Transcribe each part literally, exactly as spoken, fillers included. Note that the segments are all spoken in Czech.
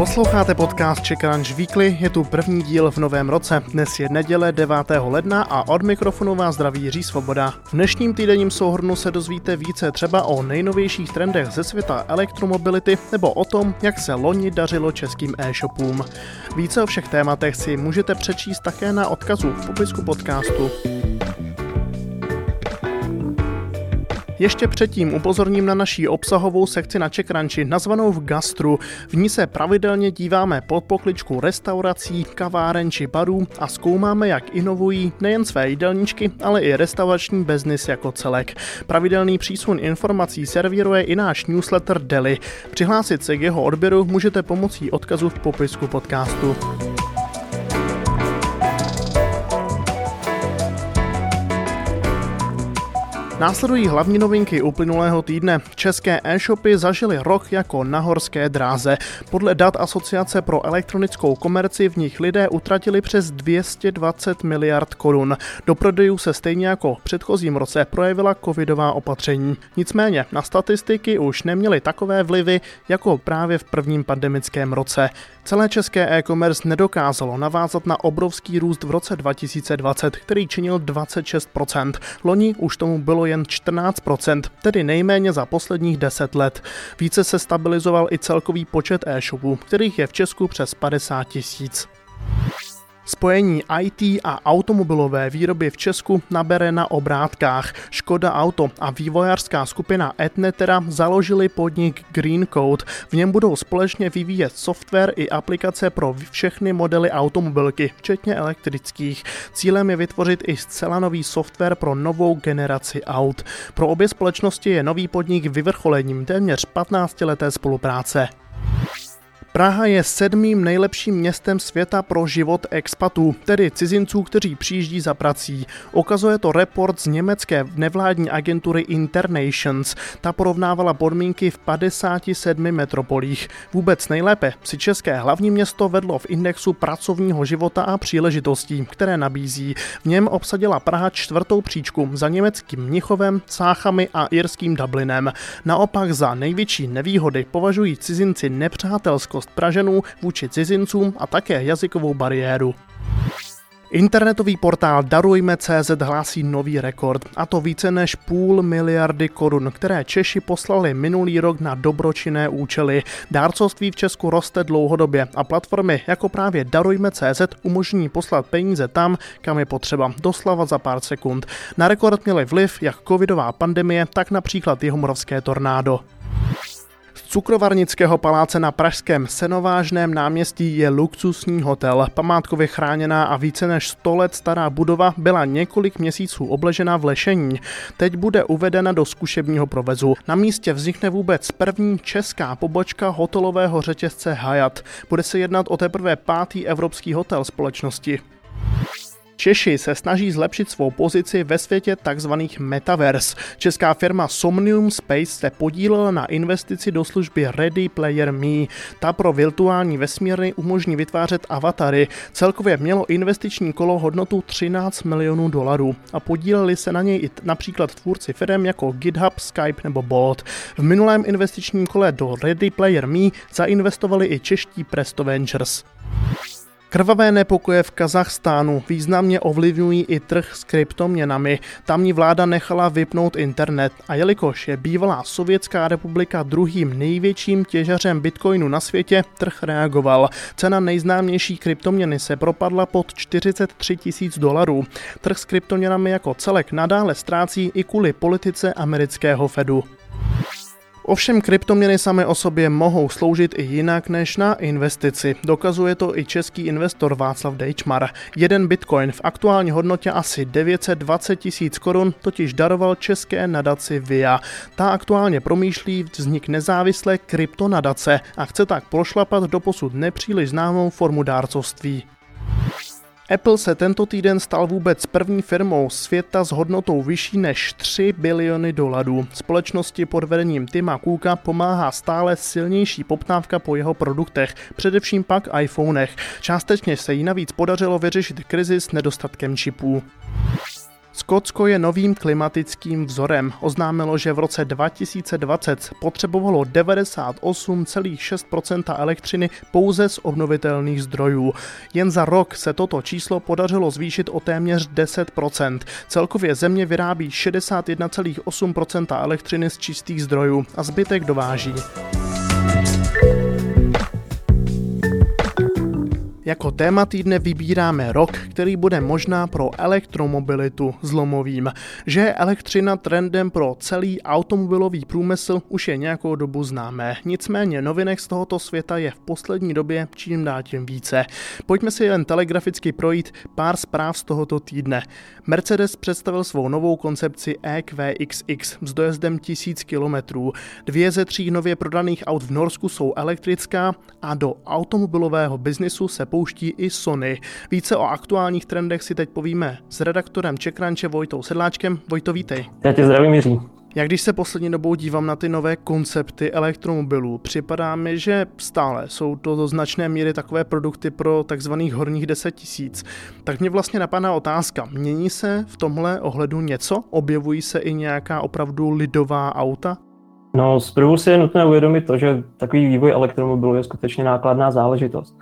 Posloucháte podcast Czech Ranch Weekly, je tu první díl v novém roce. Dnes je neděle devátého ledna a od mikrofonu vás zdraví Jiří Svoboda. V dnešním týdenním souhrnu se dozvíte více třeba o nejnovějších trendech ze světa elektromobility nebo o tom, jak se loni dařilo českým e-shopům. Více o všech tématech si můžete přečíst také na odkazu v popisku podcastu. Ještě předtím upozorním na naší obsahovou sekci na Czech Ranchi nazvanou v Gastru. V ní se pravidelně díváme pod pokličku restaurací, kaváren či barů a zkoumáme, jak inovují nejen své jídelníčky, ale i restaurační biznis jako celek. Pravidelný přísun informací servíruje i náš newsletter Deli. Přihlásit se k jeho odběru můžete pomocí odkazu v popisku podcastu. Následují hlavní novinky uplynulého týdne. České e-shopy zažily rok jako na horské dráze. Podle dat Asociace pro elektronickou komerci v nich lidé utratili přes dvě stě dvacet miliard korun. Do prodejů se stejně jako v předchozím roce projevila covidová opatření. Nicméně na statistiky už neměly takové vlivy jako právě v prvním pandemickém roce. Celé české e-commerce nedokázalo navázat na obrovský růst v roce dva tisíce dvacet, který činil dvacet šest procent. Loni už tomu bylo jen čtrnáct procent, tedy nejméně za posledních deset let. Více se stabilizoval i celkový počet e-shopů, kterých je v Česku přes padesát tisíc. Spojení í té a automobilové výroby v Česku nabere na obrátkách. Škoda Auto a vývojářská skupina Etnetera založili podnik Green Code. V něm budou společně vyvíjet software i aplikace pro všechny modely automobilky, včetně elektrických. Cílem je vytvořit i zcela nový software pro novou generaci aut. Pro obě společnosti je nový podnik vyvrcholením téměř patnáctileté spolupráce. Praha je sedmým nejlepším městem světa pro život expatů, tedy cizinců, kteří přijíždí za prací. Ukazuje to report z německé nevládní agentury Internations. Ta porovnávala podmínky v padesáti sedmi metropolích. Vůbec nejlépe si české hlavní město vedlo v indexu pracovního života a příležitostí, které nabízí. V něm obsadila Praha čtvrtou příčku za německým Mnichovem, Cáchami a irským Dublinem. Naopak za největší nevýhody považují cizinci nepřátelskost Pražanů vůči cizincům a také jazykovou bariéru. Internetový portál Darujme tečka cé zet hlásí nový rekord, a to více než půl miliardy korun, které Češi poslali minulý rok na dobročinné účely. Dárcovství v Česku roste dlouhodobě a platformy jako právě Darujme tečka cé zet umožní poslat peníze tam, kam je potřeba, doslova za pár sekund. Na rekord měly vliv jak covidová pandemie, tak například jihomoravské tornádo. Cukrovarnického paláce na pražském Senovážném náměstí je luxusní hotel. Památkově chráněná a více než sto let stará budova byla několik měsíců obležena v lešení. Teď bude uvedena do zkušebního provozu. Na místě vznikne vůbec první česká pobočka hotelového řetězce Hyatt. Bude se jednat o teprve pátý evropský hotel společnosti. Češi se snaží zlepšit svou pozici ve světě tzv. Metaverse. Česká firma Somnium Space se podílela na investici do služby Ready Player Me. Ta pro virtuální vesmírny umožní vytvářet avatary. Celkově mělo investiční kolo hodnotu třináct milionů dolarů a podíleli se na něj i například tvůrci firem jako GitHub, Skype nebo Bolt. V minulém investičním kole do Ready Player Me zainvestovali i čeští Presto Ventures. Krvavé nepokoje v Kazachstánu významně ovlivňují i trh s kryptoměnami. Tamní vláda nechala vypnout internet a jelikož je bývalá Sovětská republika druhým největším těžařem bitcoinu na světě, trh reagoval. Cena nejznámější kryptoměny se propadla pod čtyřicet tři tisíc dolarů. Trh s kryptoměnami jako celek nadále ztrácí i kvůli politice amerického Fedu. Ovšem kryptoměny samy o sobě mohou sloužit i jinak než na investici. Dokazuje to i český investor Václav Dejčmar. Jeden bitcoin v aktuální hodnotě asi devět set dvacet tisíc korun totiž daroval české nadaci Via. Ta aktuálně promýšlí vznik nezávislé kryptonadace a chce tak prošlapat doposud nepříliš známou formu dárcovství. Apple se tento týden stal vůbec první firmou světa s hodnotou vyšší než tři biliony dolarů. Společnosti pod vedením Tima Cooka pomáhá stále silnější poptávka po jeho produktech, především pak iPhonech. Částečně se jí navíc podařilo vyřešit krizi s nedostatkem čipů. Skotsko je novým klimatickým vzorem. Oznámilo, že v roce dva tisíce dvacet potřebovalo devadesát osm celá šest procenta elektřiny pouze z obnovitelných zdrojů. Jen za rok se toto číslo podařilo zvýšit o téměř deset procent. Celkově země vyrábí šedesát jedna celá osm procenta elektřiny z čistých zdrojů a zbytek dováží. Jako téma týdne vybíráme rok, který bude možná pro elektromobilitu zlomovým. Že je elektřina trendem pro celý automobilový průmysl už je nějakou dobu známé. Nicméně novinek z tohoto světa je v poslední době čím dál tím více. Pojďme si jen telegraficky projít pár zpráv z tohoto týdne. Mercedes představil svou novou koncepci E Q X X s dojezdem tisíc kilometrů. Dvě ze tří nově prodaných aut v Norsku jsou elektrická a do automobilového biznisu se pouští i Sony. Více o aktuálních trendech si teď povíme s redaktorem Czech Ranche Vojtou Sedláčkem. Vojto, vítej. Já tě zdravím, Jiří. Já když se poslední dobou dívám na ty nové koncepty elektromobilů, připadá mi, že stále jsou to do značné míry takové produkty pro takzvaných horních deset tisíc. Tak mě vlastně napadá otázka, mění se v tomhle ohledu něco? Objevují se i nějaká opravdu lidová auta? No, zprvu si je nutné uvědomit to, že takový vývoj elektromobilů je skutečně nákladná záležitost.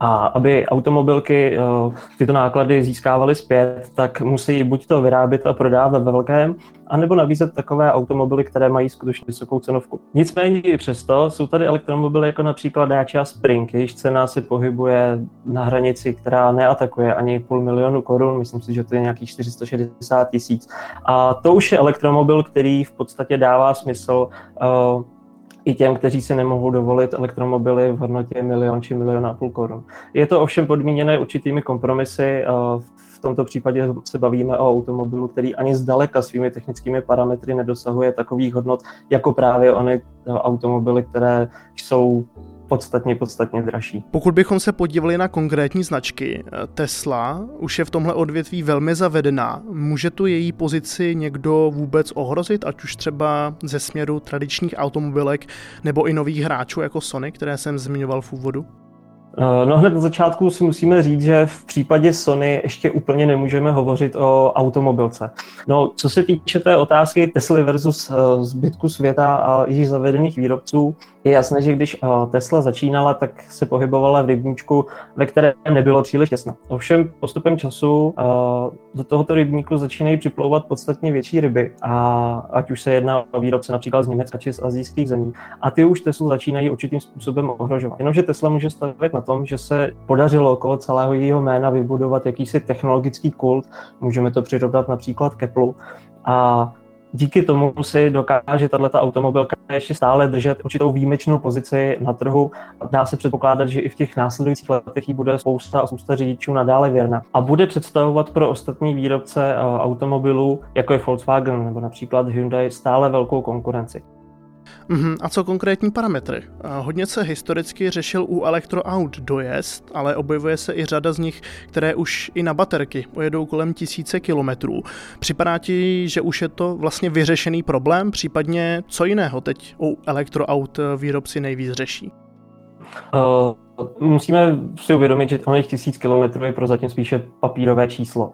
A aby automobilky tyto náklady získávaly zpět, tak musí buď to vyrábět a prodávat ve velkém, anebo nabízet takové automobily, které mají skutečně vysokou cenovku. Nicméně i přesto jsou tady elektromobily jako například Dacia Spring, jejíž cena se pohybuje na hranici, která neatakuje ani půl milionu korun, myslím si, že to je nějakých čtyři sta šedesát tisíc. A to už je elektromobil, který v podstatě dává smysl uh, i těm, kteří si nemohou dovolit elektromobily v hodnotě milion či milion a půl korun. Je to ovšem podmíněné určitými kompromisy. V tomto případě se bavíme o automobilu, který ani zdaleka svými technickými parametry nedosahuje takových hodnot, jako právě ony automobily, které jsou podstatně, podstatně dražší. Pokud bychom se podívali na konkrétní značky, Tesla už je v tomhle odvětví velmi zavedená. Může tu její pozici někdo vůbec ohrozit, ať už třeba ze směru tradičních automobilek nebo i nových hráčů jako Sony, které jsem zmiňoval v úvodu? No hned na začátku si musíme říct, že v případě Sony ještě úplně nemůžeme hovořit o automobilce. No, co se týče té otázky Tesly versus zbytku světa a jejich zavedených výrobců, je jasné, že když Tesla začínala, tak se pohybovala v rybníčku, ve kterém nebylo příliš těsno. Ovšem postupem času do tohoto rybníku začínají připlouvat podstatně větší ryby, a ať už se jedná o výrobce například z Německa či z asijských zemí. A ty už Teslu začínají určitým způsobem ohrožovat. Jenomže Tesla může stavět na tom, že se podařilo okolo celého jejího jména vybudovat jakýsi technologický kult, můžeme to přirovnat například k Appleu, a díky tomu si dokáže tato automobilka ještě stále držet určitou výjimečnou pozici na trhu. Dá se předpokládat, že i v těch následujících letech jí bude spousta a spousta řidičů nadále věrna. A bude představovat pro ostatní výrobce automobilů, jako je Volkswagen nebo například Hyundai, stále velkou konkurenci. A co konkrétní parametry? Hodně se historicky řešil u elektroaut dojezd, ale objevuje se i řada z nich, které už i na baterky ojedou kolem tisíce kilometrů. Připadá ti, že už je to vlastně vyřešený problém, případně co jiného teď u elektroaut výrobci nejvíc řeší? Uh... Musíme si uvědomit, že těch tisíc kilometrů je prozatím spíše papírové číslo.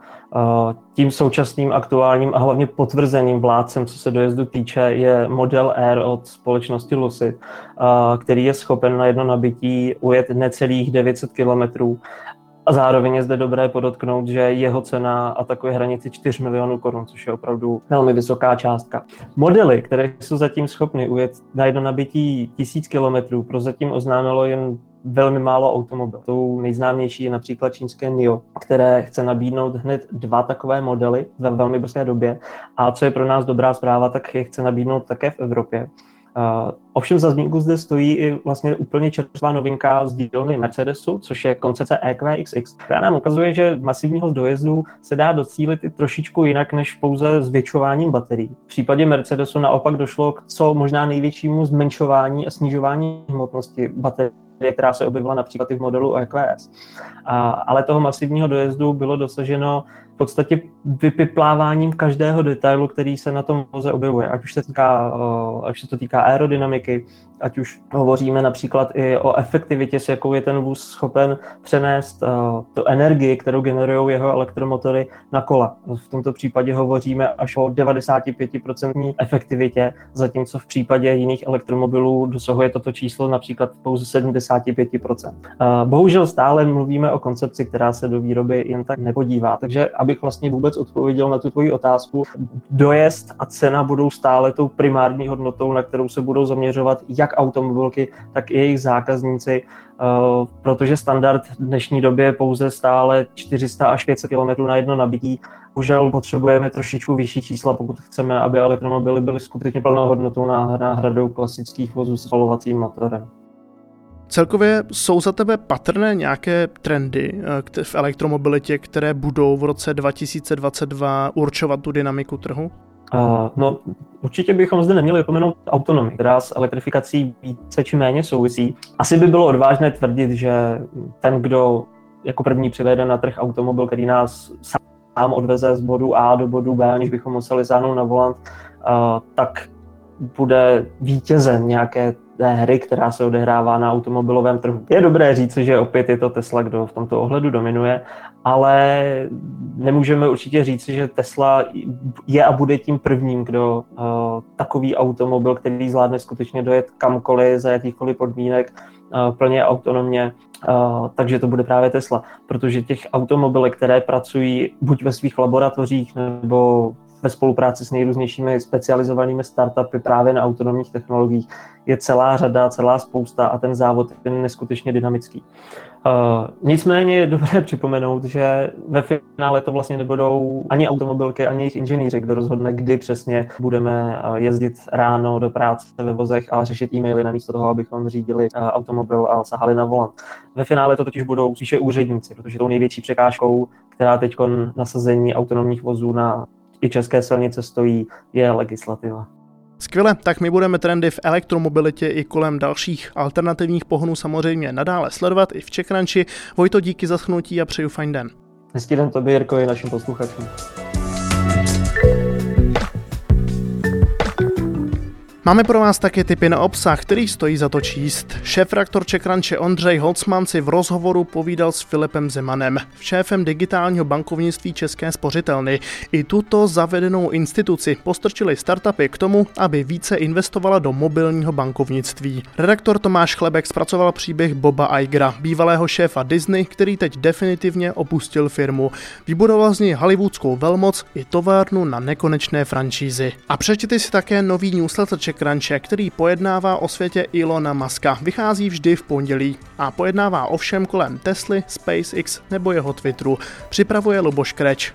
Tím současným, aktuálním a hlavně potvrzeným vládcem, co se dojezdu týče, je model Air od společnosti Lucid, který je schopen na jedno nabití ujet necelých devět set kilometrů. A zároveň je zde dobré podotknout, že jeho cena atakuje hranici čtyři milionů korun, což je opravdu velmi vysoká částka. Modely, které jsou zatím schopny ujet na jedno nabití tisíc kilometrů, prozatím oznámilo jen velmi málo automobilů. Tou nejznámější je například čínské Nio, které chce nabídnout hned dva takové modely ve velmi brzké době. A co je pro nás dobrá zpráva, tak je chce nabídnout také v Evropě. Uh, ovšem za zmínku zde stojí i vlastně úplně čerstvá novinka z dílny Mercedesu, což je koncepce E Q X X, která nám ukazuje, že masivního dojezdu se dá docílit i trošičku jinak než pouze zvětšováním baterií. V případě Mercedesu naopak došlo k co možná největšímu zmenšování a snižování hmotnosti baterií, která se objevila například i v modelu E Q S. A, ale toho masivního dojezdu bylo dosaženo v podstatě vypipláváním každého detailu, který se na tom voze objevuje. Ať už se týká, ať se to týká aerodynamiky, ať už hovoříme například i o efektivitě, s jakou je ten vůz schopen přenést tu energii, kterou generují jeho elektromotory na kola. V tomto případě hovoříme až o devadesát pět procent efektivitě, zatímco v případě jiných elektromobilů dosahuje toto číslo například pouze sedmdesát pět procent. Bohužel stále mluvíme o koncepci, která se do výroby jen tak nepodívá. Takže abych vlastně vůbec odpověděl na tu tvoji otázku, dojezd a cena budou stále tou primární hodnotou, na kterou se budou zaměřovat jak automobilky, tak i jejich zákazníci, protože standard v dnešní době je pouze stále čtyři sta až pět set kilometrů na jedno nabití. Bohužel potřebujeme trošičku vyšší čísla, pokud chceme, aby elektromobily byly skutečně plnohodnotnou náhradou klasických vozů s spalovacím motorem. Celkově jsou za tebe patrné nějaké trendy v elektromobilitě, které budou v roce dva tisíce dvacet dva určovat tu dynamiku trhu? Uh, no, určitě bychom zde neměli opomenout autonomii, která s elektrifikací více či méně souvisí. Asi by bylo odvážné tvrdit, že ten, kdo jako první přivede na trh automobil, který nás sám odveze z bodu A do bodu B, aniž bychom museli sáhnout na volant, uh, tak bude vítězem nějaké té hry, která se odehrává na automobilovém trhu. Je dobré říct, že opět je to Tesla, kdo v tomto ohledu dominuje, ale nemůžeme určitě říct, že Tesla je a bude tím prvním, kdo uh, takový automobil, který zvládne skutečně dojet kamkoliv, za jakýchkoliv podmínek, uh, plně autonomně, uh, takže to bude právě Tesla, protože těch automobilek, které pracují buď ve svých laboratořích nebo ve spolupráci s nejrůznějšími specializovanými startupy právě na autonomních technologiích je celá řada, celá spousta a ten závod je neskutečně dynamický. Uh, nicméně je dobré připomenout, že ve finále to vlastně nebudou ani automobilky, ani jejich inženýři, kdo rozhodne, kdy přesně budeme jezdit ráno do práce ve vozech a řešit e-maily namísto toho, abychom řídili automobil a sahali na volant. Ve finále to totiž budou spíše úředníci, protože tou největší překážkou, která teď nasazení autonomních vozů na i české silnice stojí, je legislativa. Skvěle, tak my budeme trendy v elektromobilitě i kolem dalších alternativních pohonů samozřejmě nadále sledovat i v Czech Ranchi. Vojto, díky za shrnutí a přeju fajn den. Hezký den tobě, Jirko, i našim posluchačům. Máme pro vás také tipy na obsah, který stojí za to číst. Šéfredaktor Czech Ranche Ondřej Holcman si v rozhovoru povídal s Filipem Zemanem, šéfem digitálního bankovnictví České spořitelny. I tuto zavedenou instituci postrčili startupy k tomu, aby více investovala do mobilního bankovnictví. Redaktor Tomáš Chlebek zpracoval příběh Boba Igera, bývalého šéfa Disney, který teď definitivně opustil firmu. Vybudoval z ní hollywoodskou velmoc i továrnu na nekonečné franšízy. A přečtěte si také nový newsletter Czech Ranche, který pojednává o světě Elona Muska, vychází vždy v pondělí a pojednává o všem kolem Tesly, SpaceX nebo jeho Twitteru. Připravuje Luboš Kreč.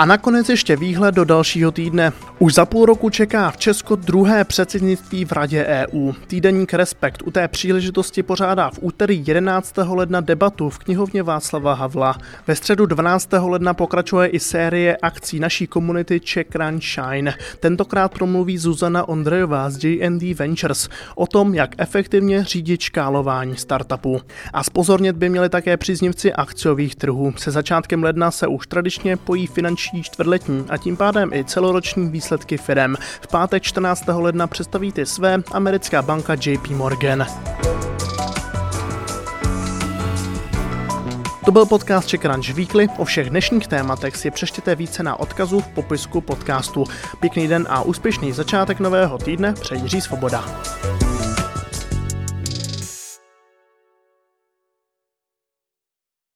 A nakonec ještě výhled do dalšího týdne. Už za půl roku čeká v Česku druhé předsednictví v Radě E U. Týdeník Respekt u té příležitosti pořádá v úterý jedenáctého ledna debatu v knihovně Václava Havla. Ve středu dvanáctého ledna pokračuje i série akcí naší komunity Czech Ranch Shine. Tentokrát promluví Zuzana Ondrejová z J and D Ventures o tom, jak efektivně řídit škálování startupů. A zpozornět by měli také příznivci akciových trhů. Se začátkem ledna se už tradičně pojí finanční čtvrtletní a tím pádem i celoroční výsledky firem. V pátek čtrnáctého ledna představí ty své americká banka J P Morgan. To byl podcast Czech Ranch Weekly. O všech dnešních tématech si přečtěte více na odkazu v popisku podcastu. Pěkný den a úspěšný začátek nového týdne přeji Jiří Svoboda.